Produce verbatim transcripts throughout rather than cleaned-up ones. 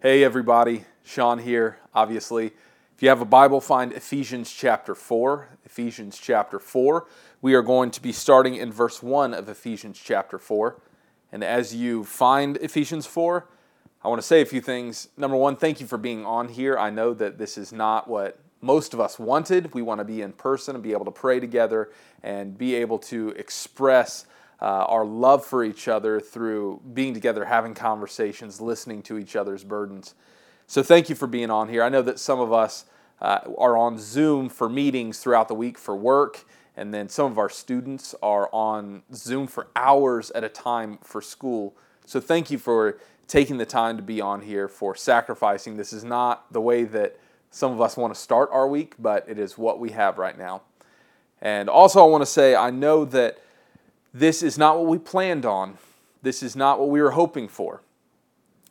Hey everybody, Sean here, obviously. If you have a Bible, find Ephesians chapter four. Ephesians chapter four. We are going to be starting in verse one of Ephesians chapter four. And as you find Ephesians four, I want to say a few things. Number one, thank you for being on here. I know that this is not what most of us wanted. We want to be in person and be able to pray together and be able to express Uh, our love for each other through being together, having conversations, listening to each other's burdens. So thank you for being on here. I know that some of us uh, are on Zoom for meetings throughout the week for work, and then some of our students are on Zoom for hours at a time for school. So thank you for taking the time to be on here, for sacrificing. This is not the way that some of us want to start our week, but it is what we have right now. And also I want to say, I know that this is not what we planned on. This is not what we were hoping for.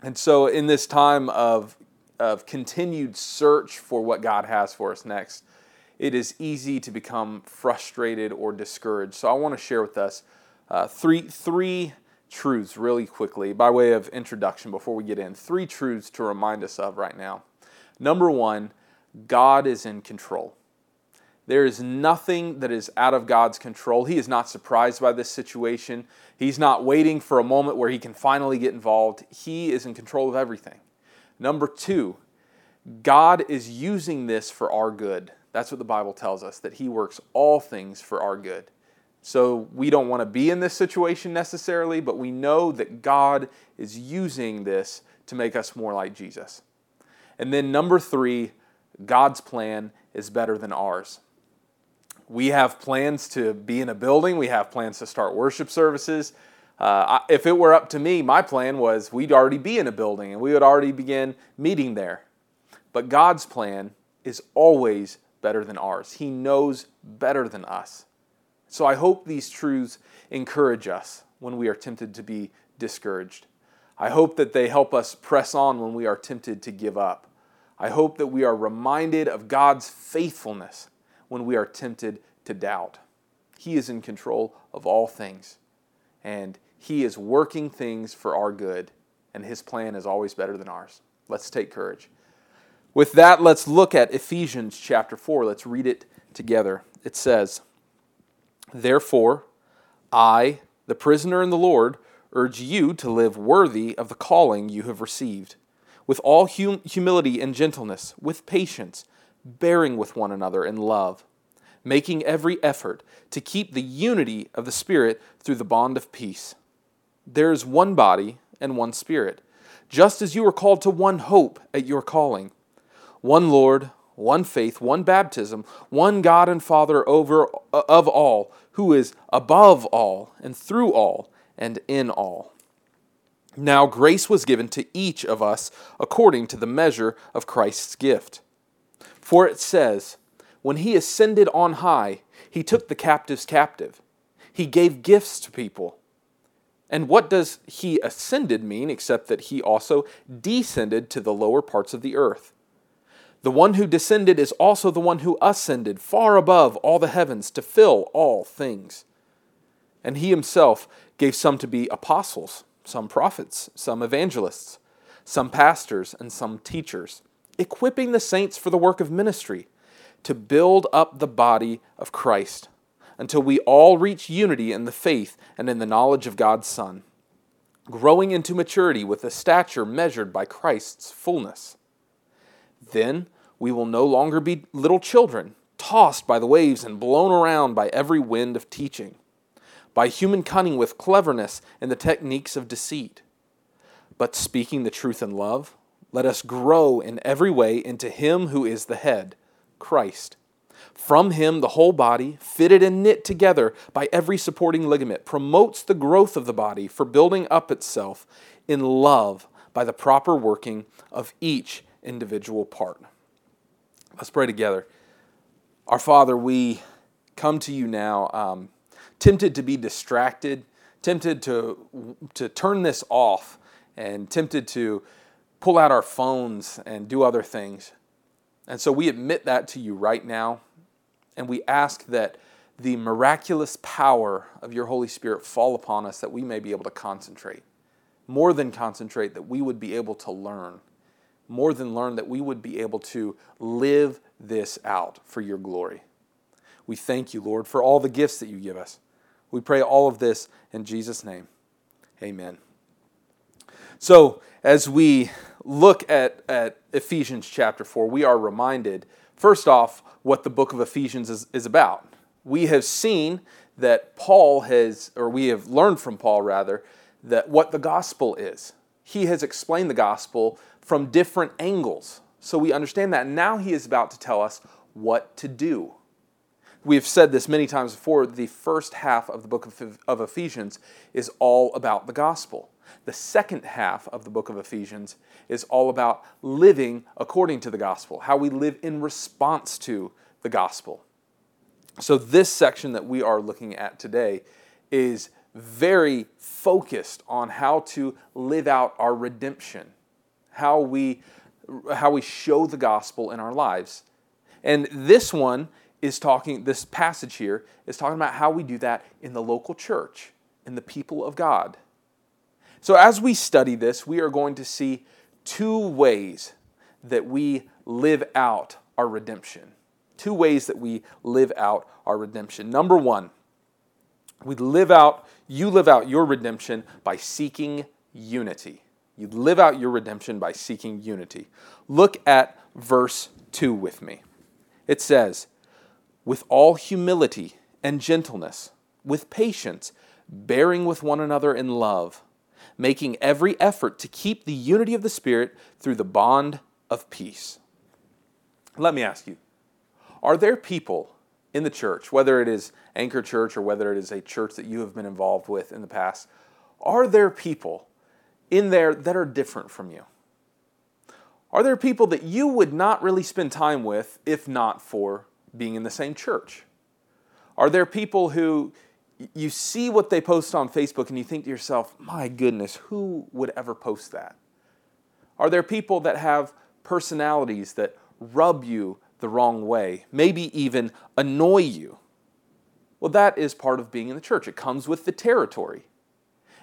And so in this time of, of continued search for what God has for us next, it is easy to become frustrated or discouraged. So I want to share with us uh, three, three truths really quickly by way of introduction before we get in. Three truths to remind us of right now. Number one, God is in control. There is nothing that is out of God's control. He is not surprised by this situation. He's not waiting for a moment where he can finally get involved. He is in control of everything. Number two, God is using this for our good. That's what the Bible tells us, that he works all things for our good. So we don't want to be in this situation necessarily, but we know that God is using this to make us more like Jesus. And then number three, God's plan is better than ours. We have plans to be in a building. We have plans to start worship services. Uh, I, if it were up to me, my plan was we'd already be in a building and we would already begin meeting there. But God's plan is always better than ours. He knows better than us. So I hope these truths encourage us when we are tempted to be discouraged. I hope that they help us press on when we are tempted to give up. I hope that we are reminded of God's faithfulness when we are tempted to doubt. He is in control of all things, and he is working things for our good, and his plan is always better than ours. Let's take courage. With that, let's look at Ephesians chapter four. Let's read it together. It says, "Therefore, I, the prisoner in the Lord, urge you to live worthy of the calling you have received, with all hum- humility and gentleness, with patience, bearing with one another in love, making every effort to keep the unity of the Spirit through the bond of peace. There is one body and one Spirit, just as you were called to one hope at your calling, one Lord, one faith, one baptism, one God and Father over of all, who is above all and through all and in all. Now grace was given to each of us according to the measure of Christ's gift. For it says, when he ascended on high, he took the captives captive. He gave gifts to people. And what does he ascended mean except that he also descended to the lower parts of the earth? The one who descended is also the one who ascended far above all the heavens to fill all things. And he himself gave some to be apostles, some prophets, some evangelists, some pastors, and some teachers, equipping the saints for the work of ministry, to build up the body of Christ, until we all reach unity in the faith and in the knowledge of God's Son, growing into maturity with a stature measured by Christ's fullness. Then we will no longer be little children, tossed by the waves and blown around by every wind of teaching, by human cunning with cleverness and the techniques of deceit. But speaking the truth in love, let us grow in every way into him who is the head, Christ. From him the whole body, fitted and knit together by every supporting ligament, promotes the growth of the body for building up itself in love by the proper working of each individual part." Let's pray together. Our Father, we come to you now, um, tempted to be distracted, tempted to, to turn this off, and tempted to pull out our phones and do other things. And so we admit that to you right now, and we ask that the miraculous power of your Holy Spirit fall upon us, that we may be able to concentrate. More than concentrate, that we would be able to learn, more than learned that we would be able to live this out for your glory. We thank you, Lord, for all the gifts that you give us. We pray all of this in Jesus' name. Amen. So, as we look at, at Ephesians chapter four, we are reminded, first off, what the book of Ephesians is, is about. We have seen that Paul has, or we have learned from Paul, rather, that what the gospel is. He has explained the gospel from different angles. So we understand that. Now he is about to tell us what to do. We have said this many times before, the first half of the book of Ephesians is all about the gospel. The second half of the book of Ephesians is all about living according to the gospel, how we live in response to the gospel. So this section that we are looking at today is very focused on how to live out our redemption, how we how we show the gospel in our lives. And this one is talking, this passage here is talking about how we do that in the local church, in the people of God. So as we study this, we are going to see two ways that we live out our redemption. Two ways that we live out our redemption. Number one, we live out, you live out your redemption by seeking unity. You live out your redemption by seeking unity. Look at verse two with me. It says, with all humility and gentleness, with patience, bearing with one another in love, making every effort to keep the unity of the Spirit through the bond of peace. Let me ask you, are there people in the church, whether it is Anchor Church or whether it is a church that you have been involved with in the past, are there people in there that are different from you? Are there people that you would not really spend time with if not for being in the same church? Are there people who you see what they post on Facebook and you think to yourself, my goodness, who would ever post that? Are there people that have personalities that rub you the wrong way, maybe even annoy you? Well, that is part of being in the church. It comes with the territory.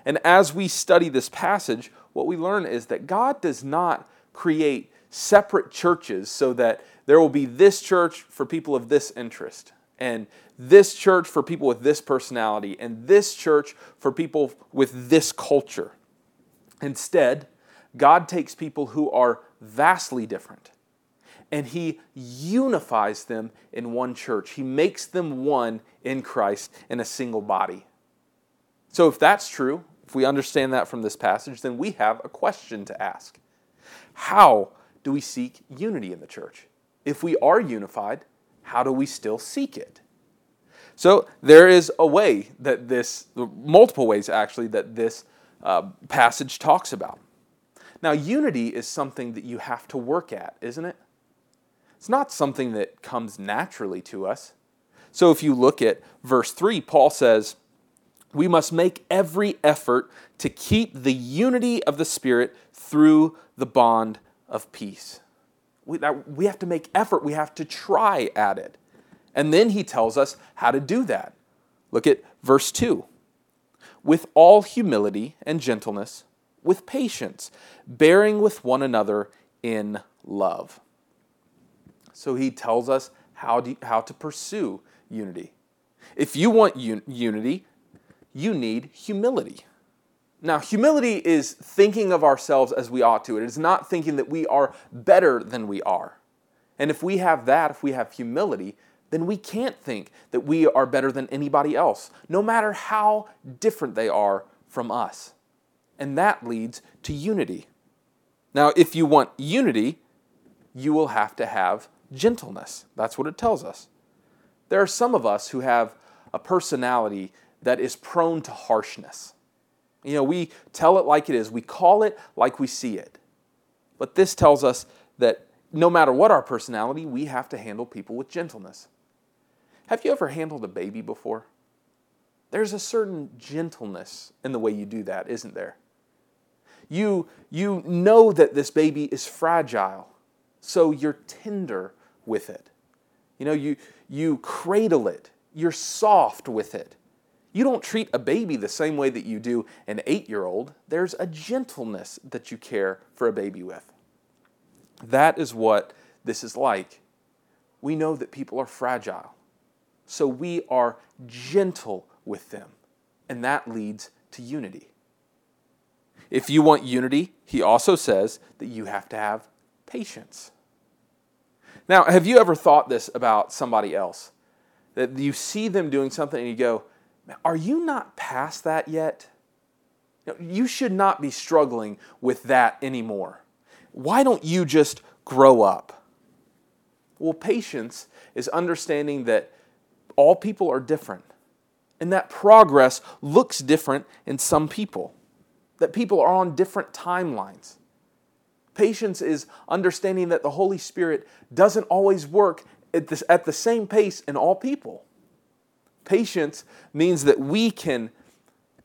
And as we study this passage, what we learn is that God does not create separate churches so that there will be this church for people of this interest, and this church for people with this personality, and this church for people with this culture. Instead, God takes people who are vastly different, and he unifies them in one church. He makes them one in Christ in a single body. So if that's true, if we understand that from this passage, then we have a question to ask. How do we seek unity in the church? If we are unified, how do we still seek it? So there is a way that this, multiple ways actually, that this uh, passage talks about. Now, unity is something that you have to work at, isn't it? It's not something that comes naturally to us. So if you look at verse three, Paul says, we must make every effort to keep the unity of the Spirit through the bond of peace. We, we have to make effort. We have to try at it. And then he tells us how to do that. Look at verse two. With all humility and gentleness, with patience, bearing with one another in love. So he tells us how to, how to pursue unity. If you want un- unity, you need humility. Now, humility is thinking of ourselves as we ought to. It is not thinking that we are better than we are. And if we have that, if we have humility, then we can't think that we are better than anybody else, no matter how different they are from us. And that leads to unity. Now, if you want unity, you will have to have gentleness. That's what it tells us. There are some of us who have a personality that is prone to harshness. You know, we tell it like it is. We call it like we see it. But this tells us that no matter what our personality, we have to handle people with gentleness. Have you ever handled a baby before? There's a certain gentleness in the way you do that, isn't there? You, you know that this baby is fragile, so you're tender with it. You know, you, you cradle it. You're soft with it. You don't treat a baby the same way that you do an eight-year-old. There's a gentleness that you care for a baby with. That is what this is like. We know that people are fragile, so we are gentle with them, and that leads to unity. If you want unity, he also says that you have to have patience. Now, have you ever thought this about somebody else? That you see them doing something and you go, are you not past that yet? No, you should not be struggling with that anymore. Why don't you just grow up? Well, patience is understanding that all people are different and that progress looks different in some people, that people are on different timelines. Patience is understanding that the Holy Spirit doesn't always work at the, at the same pace in all people. Patience means that we can,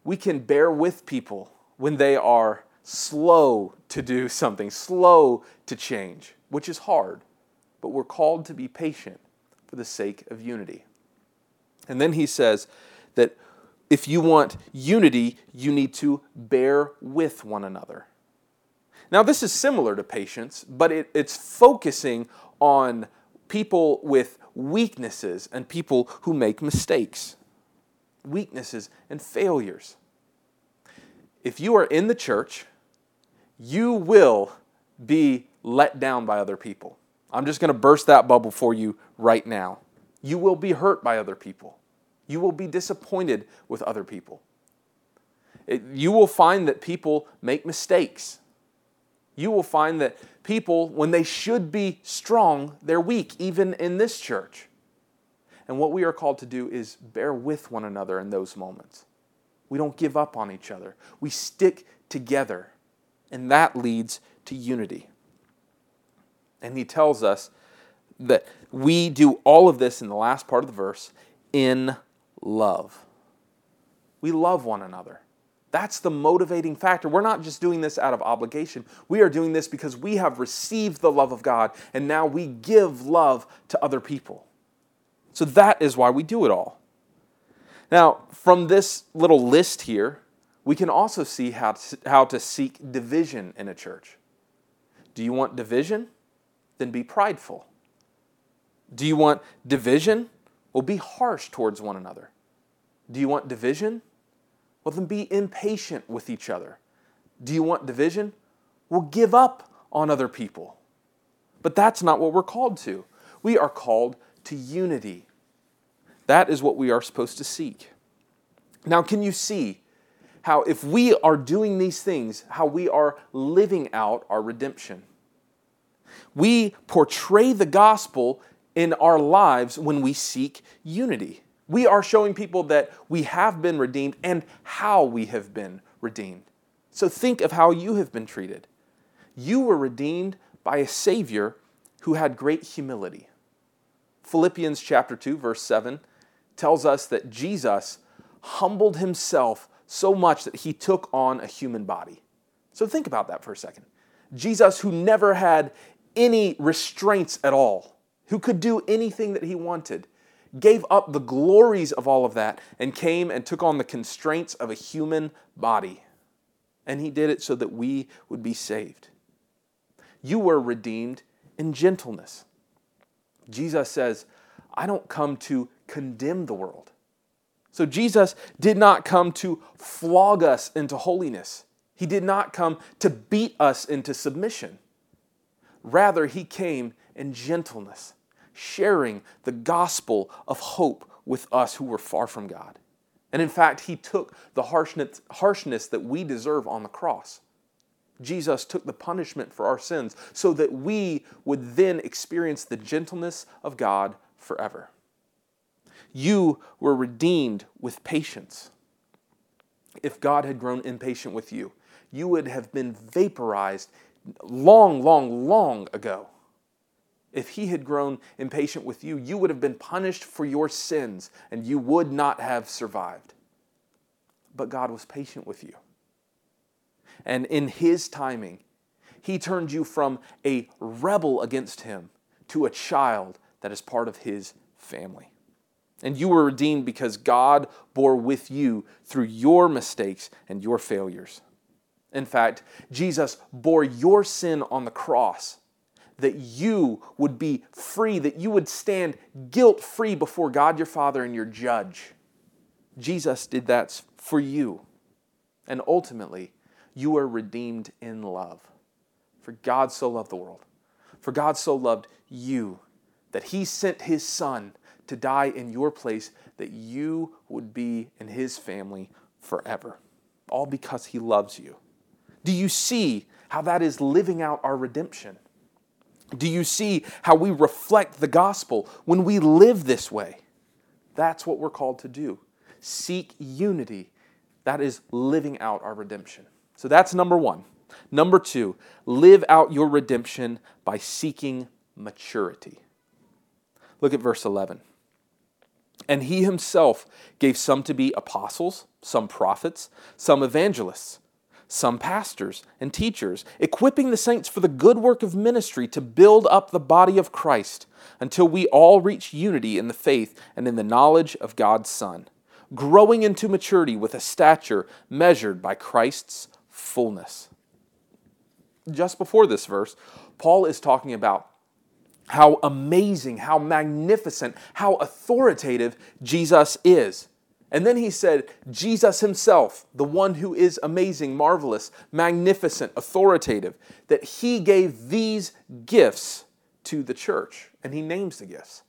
we can bear with people when they are slow to do something, slow to change, which is hard, but we're called to be patient for the sake of unity. And then he says that if you want unity, you need to bear with one another. Now, this is similar to patience, but it, it's focusing on people with weaknesses and people who make mistakes, weaknesses and failures. If you are in the church, you will be let down by other people. I'm just going to burst that bubble for you right now. You will be hurt by other people. You will be disappointed with other people. It, you will find that people make mistakes. You will find that people, when they should be strong, they're weak, even in this church. And what we are called to do is bear with one another in those moments. We don't give up on each other. We stick together. And that leads to unity. And he tells us that we do all of this in the last part of the verse in love. We love one another. That's the motivating factor. We're not just doing this out of obligation. We are doing this because we have received the love of God, and now we give love to other people. So that is why we do it all. Now, from this little list here, we can also see how to, how to seek division in a church. Do you want division? Then be prideful. Do you want division? Well, be harsh towards one another. Do you want division? Well, then be impatient with each other. Do you want division? Well, give up on other people. But that's not what we're called to. We are called to unity. That is what we are supposed to seek. Now, can you see how if we are doing these things, how we are living out our redemption? We portray the gospel in our lives when we seek unity. We are showing people that we have been redeemed and how we have been redeemed. So think of how you have been treated. You were redeemed by a Savior who had great humility. Philippians chapter two, verse seven tells us that Jesus humbled himself so much that he took on a human body. So think about that for a second. Jesus, who never had any restraints at all, who could do anything that he wanted, gave up the glories of all of that and came and took on the constraints of a human body. And he did it so that we would be saved. You were redeemed in gentleness. Jesus says, I don't come to condemn the world. So Jesus did not come to flog us into holiness. He did not come to beat us into submission. Rather, he came in gentleness, sharing the gospel of hope with us who were far from God. And in fact, he took the harshness, harshness that we deserve on the cross. Jesus took the punishment for our sins so that we would then experience the gentleness of God forever. You were redeemed with patience. If God had grown impatient with you, you would have been vaporized long, long, long ago. If he had grown impatient with you, you would have been punished for your sins and you would not have survived. But God was patient with you. And in his timing, he turned you from a rebel against him to a child that is part of his family. And you were redeemed because God bore with you through your mistakes and your failures. In fact, Jesus bore your sin on the cross. that you would be free, that you would stand guilt-free before God your Father and your judge. Jesus did that for you. And ultimately, you are redeemed in love. For God so loved the world. For God so loved you that He sent His Son to die in your place, that you would be in His family forever. All because He loves you. Do you see how that is living out our redemption? Do you see how we reflect the gospel when we live this way? That's what we're called to do. Seek unity. That is living out our redemption. So that's number one. Number two, live out your redemption by seeking maturity. Look at verse eleven. And He Himself gave some to be apostles, some prophets, some evangelists, some pastors and teachers, equipping the saints for the good work of ministry to build up the body of Christ until we all reach unity in the faith and in the knowledge of God's Son, growing into maturity with a stature measured by Christ's fullness. Just before this verse, Paul is talking about how amazing, how magnificent, how authoritative Jesus is. And then he said, Jesus Himself, the one who is amazing, marvelous, magnificent, authoritative, that He gave these gifts to the church. And he names the gifts.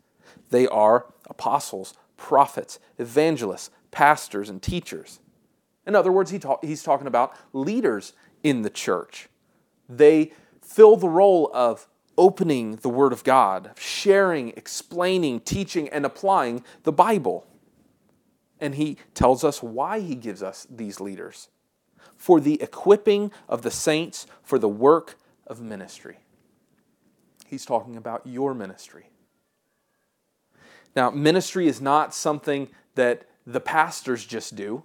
They are apostles, prophets, evangelists, pastors, and teachers. In other words, he talk, he's talking about leaders in the church. They fill the role of opening the Word of God, sharing, explaining, teaching, and applying the Bible. And he tells us why He gives us these leaders. For the equipping of the saints for the work of ministry. He's talking about your ministry. Now, ministry is not something that the pastors just do.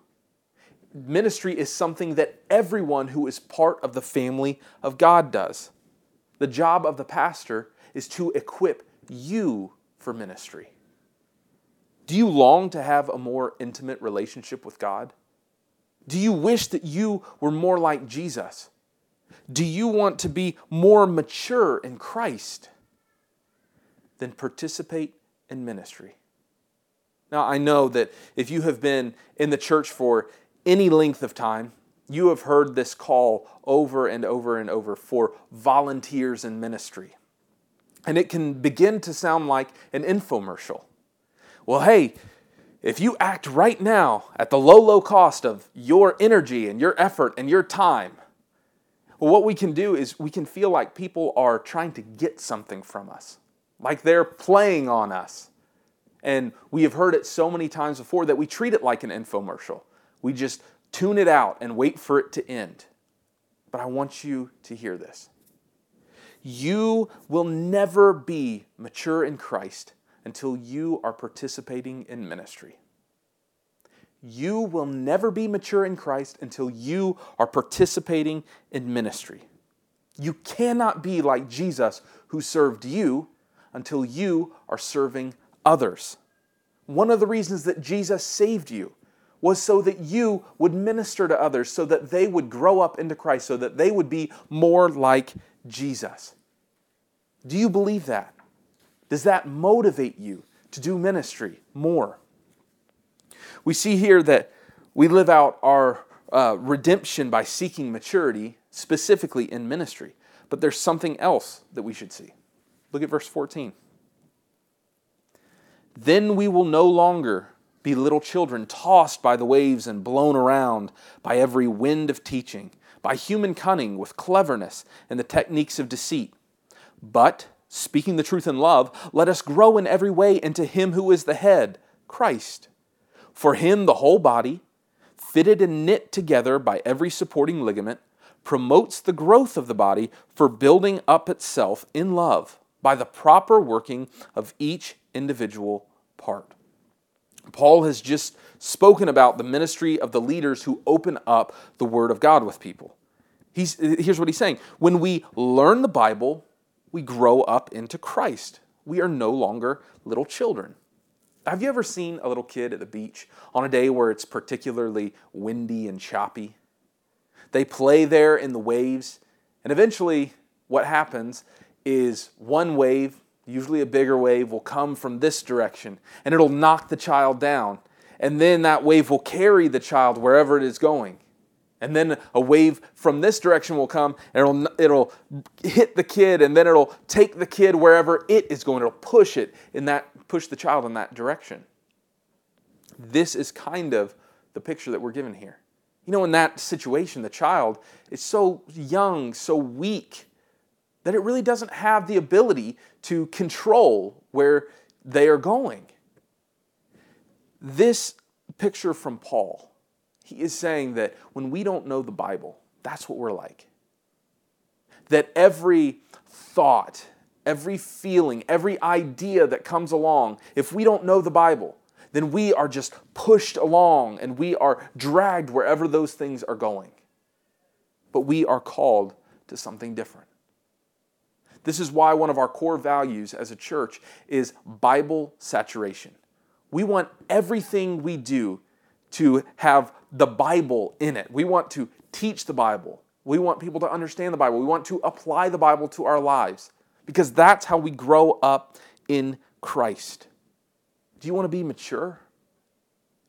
Ministry is something that everyone who is part of the family of God does. The job of the pastor is to equip you for ministry. Do you long to have a more intimate relationship with God? Do you wish that you were more like Jesus? Do you want to be more mature in Christ? Then participate in ministry. Now, I know that if you have been in the church for any length of time, you have heard this call over and over and over for volunteers in ministry. And it can begin to sound like an infomercial. Well, hey, if you act right now at the low, low cost of your energy and your effort and your time, well, what we can do is we can feel like people are trying to get something from us, like they're playing on us. And we have heard it so many times before that we treat it like an infomercial. We just tune it out and wait for it to end. But I want you to hear this. You will never be mature in Christ until you are participating in ministry. You will never be mature in Christ until you are participating in ministry. You cannot be like Jesus who served you until you are serving others. One of the reasons that Jesus saved you was so that you would minister to others, so that they would grow up into Christ, so that they would be more like Jesus. Do you believe that? Does that motivate you to do ministry more? We see here that we live out our uh, redemption by seeking maturity, specifically in ministry. But there's something else that we should see. Look at verse fourteen. Then we will no longer be little children tossed by the waves and blown around by every wind of teaching, by human cunning with cleverness and the techniques of deceit. But speaking the truth in love, let us grow in every way into Him who is the head, Christ. For Him the whole body, fitted and knit together by every supporting ligament, promotes the growth of the body for building up itself in love by the proper working of each individual part. Paul has just spoken about the ministry of the leaders who open up the Word of God with people. He's, here's what he's saying. When we learn the Bible, we grow up into Christ. We are no longer little children. Have you ever seen a little kid at the beach on a day where it's particularly windy and choppy? They play there in the waves, and eventually what happens is one wave, usually a bigger wave, will come from this direction, and it'll knock the child down. And then that wave will carry the child wherever it is going. And then a wave from this direction will come, and it'll, it'll hit the kid, and then it'll take the kid wherever it is going. It'll push it in that, push the child in that direction. This is kind of the picture that we're given here. You know, in that situation, the child is so young, so weak, that it really doesn't have the ability to control where they are going. This picture from Paul, he is saying that when we don't know the Bible, that's what we're like. That every thought, every feeling, every idea that comes along, if we don't know the Bible, then we are just pushed along and we are dragged wherever those things are going. But we are called to something different. This is why one of our core values as a church is Bible saturation. We want everything we do to have the Bible in it. We want to teach the Bible. We want people to understand the Bible. We want to apply the Bible to our lives, because that's how we grow up in Christ. Do you want to be mature?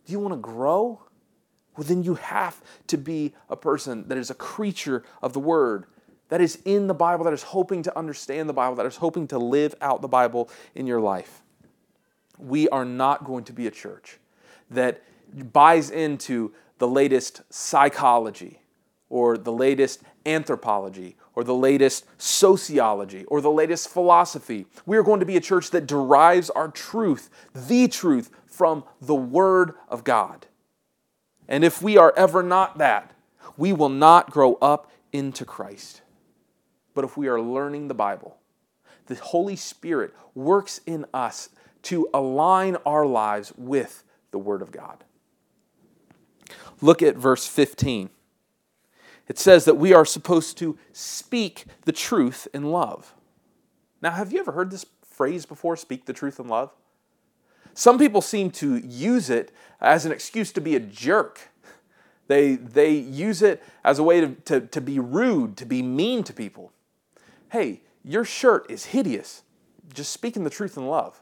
Do you want to grow? Well, then you have to be a person that is a creature of the Word, that is in the Bible, that is hoping to understand the Bible, that is hoping to live out the Bible in your life. We are not going to be a church that buys into the latest psychology or the latest anthropology or the latest sociology or the latest philosophy. We are going to be a church that derives our truth, the truth, from the Word of God. And if we are ever not that, we will not grow up into Christ. But if we are learning the Bible, the Holy Spirit works in us to align our lives with the Word of God. Look at verse fifteen. It says that we are supposed to speak the truth in love. Now, have you ever heard this phrase before, speak the truth in love? Some people seem to use it as an excuse to be a jerk. They, they use it as a way to, to, to be rude, to be mean to people. Hey, your shirt is hideous. Just speaking the truth in love.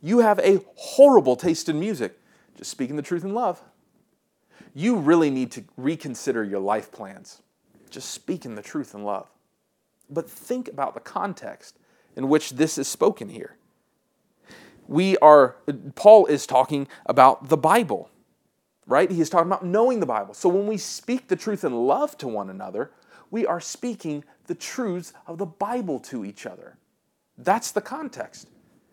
You have a horrible taste in music. Just speaking the truth in love. You really need to reconsider your life plans. Just speaking the truth in love. But think about the context in which this is spoken here. We are, Paul is talking about the Bible, right? He is talking about knowing the Bible. So when we speak the truth in love to one another, we are speaking the truths of the Bible to each other. That's the context.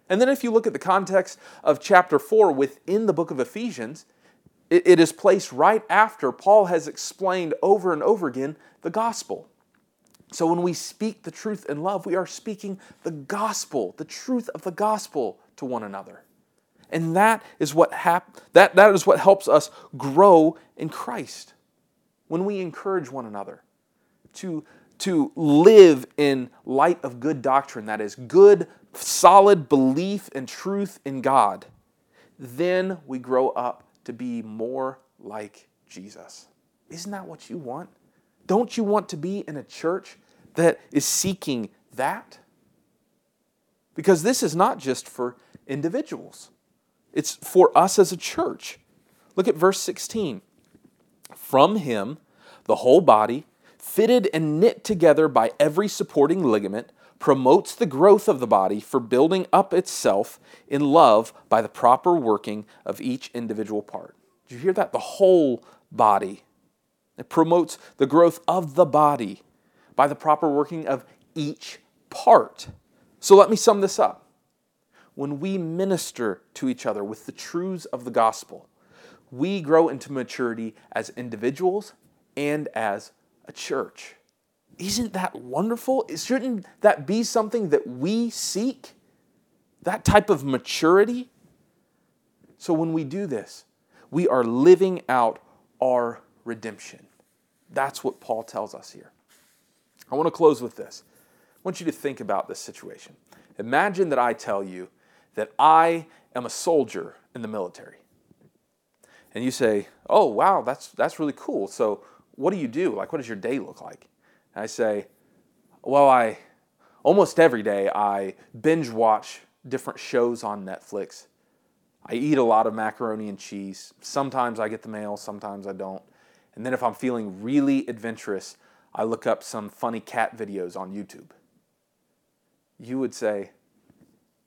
And then if you look at the context of chapter four within the book of Ephesians, it, it is placed right after Paul has explained over and over again the gospel. So when we speak the truth in love, we are speaking the gospel, the truth of the gospel to one another. And that is what hap- that, that is what helps us grow in Christ. When we encourage one another to, to live in light of good doctrine, that is good, solid belief and truth in God, then we grow up to be more like Jesus. Isn't that what you want? Don't you want to be in a church that is seeking that? Because this is not just for individuals. It's for us as a church. Look at verse sixteen. From him, the whole body, fitted and knit together by every supporting ligament, promotes the growth of the body for building up itself in love by the proper working of each individual part. Did you hear that? The whole body. It promotes the growth of the body by the proper working of each part. So let me sum this up. When we minister to each other with the truths of the gospel, we grow into maturity as individuals and as a church. Isn't that wonderful? Shouldn't that be something that we seek? That type of maturity? So when we do this, we are living out our redemption. That's what Paul tells us here. I want to close with this. I want you to think about this situation. Imagine that I tell you that I am a soldier in the military. And you say, oh, wow, that's that's really cool. So what do you do? Like, what does your day look like? And I say, well, I Almost every day, I binge watch different shows on Netflix. I eat a lot of macaroni and cheese. Sometimes I get the mail, sometimes I don't. And then if I'm feeling really adventurous, I look up some funny cat videos on YouTube. You would say,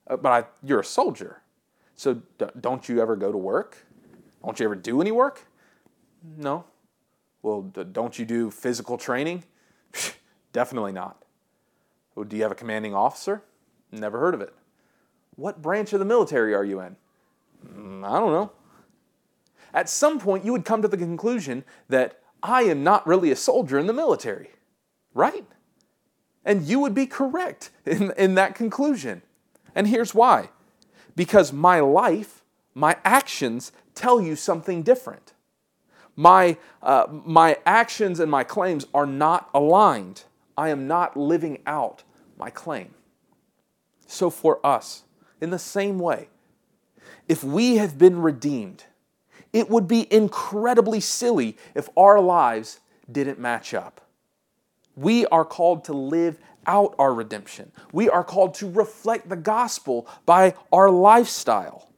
but I, you're a soldier, so don't you ever go to work? Don't you ever do any work? No. Well, don't you do physical training? Definitely not. Well, do you have a commanding officer? Never heard of it. What branch of the military are you in? I don't know. At some point, you would come to the conclusion that I am not really a soldier in the military, right? And you would be correct in, in that conclusion. And here's why. Because my life, my actions tell you something different. My, uh, my actions and my claims are not aligned. I am not living out my claim. So for us, in the same way, if we have been redeemed, it would be incredibly silly if our lives didn't match up. We are called to live out our redemption. We are called to reflect the gospel by our lifestyle.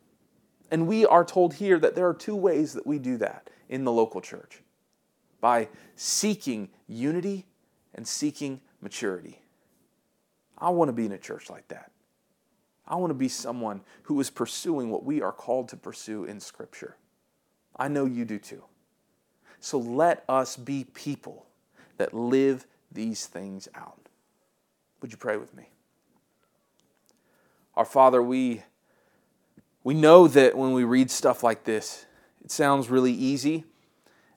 And we are told here that there are two ways that we do that in the local church: by seeking unity and seeking maturity. I want to be in a church like that. I want to be someone who is pursuing what we are called to pursue in Scripture. I know you do too. So let us be people that live these things out. Would you pray with me? Our Father, we, we know that when we read stuff like this, it sounds really easy.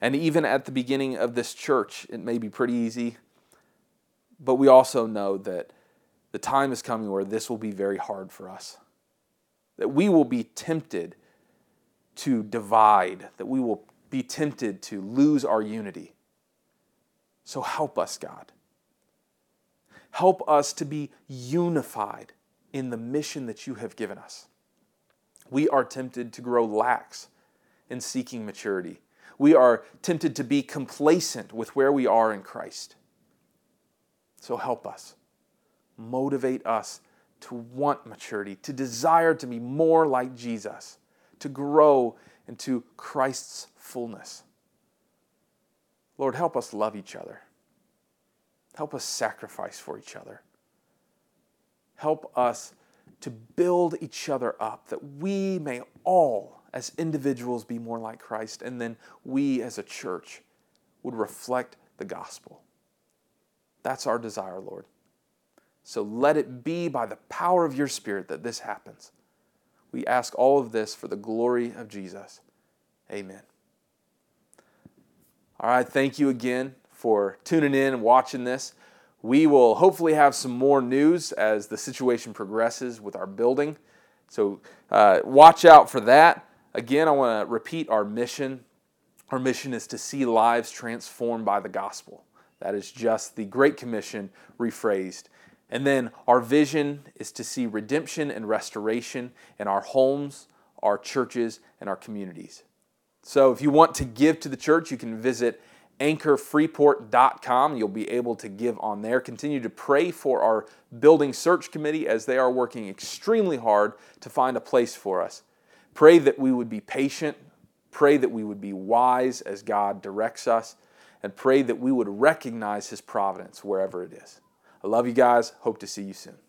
And even at the beginning of this church, it may be pretty easy. But we also know that the time is coming where this will be very hard for us. That we will be tempted to divide, that we will be tempted to lose our unity. So help us, God. Help us to be unified in the mission that you have given us. We are tempted to grow lax in seeking maturity. We are tempted to be complacent with where we are in Christ. So help us. Motivate us to want maturity, to desire to be more like Jesus, to grow into Christ's fullness. Lord, help us love each other. Help us sacrifice for each other. Help us to build each other up, that we may all, as individuals, be more like Christ, and then we as a church would reflect the gospel. That's our desire, Lord. So let it be by the power of your Spirit that this happens. We ask all of this for the glory of Jesus. Amen. All right, thank you again for tuning in and watching this. We will hopefully have some more news as the situation progresses with our building. So uh, watch out for that. Again, I want to repeat our mission. Our mission is to see lives transformed by the gospel. That is just the Great Commission rephrased. And then our vision is to see redemption and restoration in our homes, our churches, and our communities. So if you want to give to the church, you can visit anchor freeport dot com. You'll be able to give on there. Continue to pray for our building search committee as they are working extremely hard to find a place for us. Pray that we would be patient. Pray that we would be wise as God directs us. And pray that we would recognize His providence wherever it is. I love you guys. Hope to see you soon.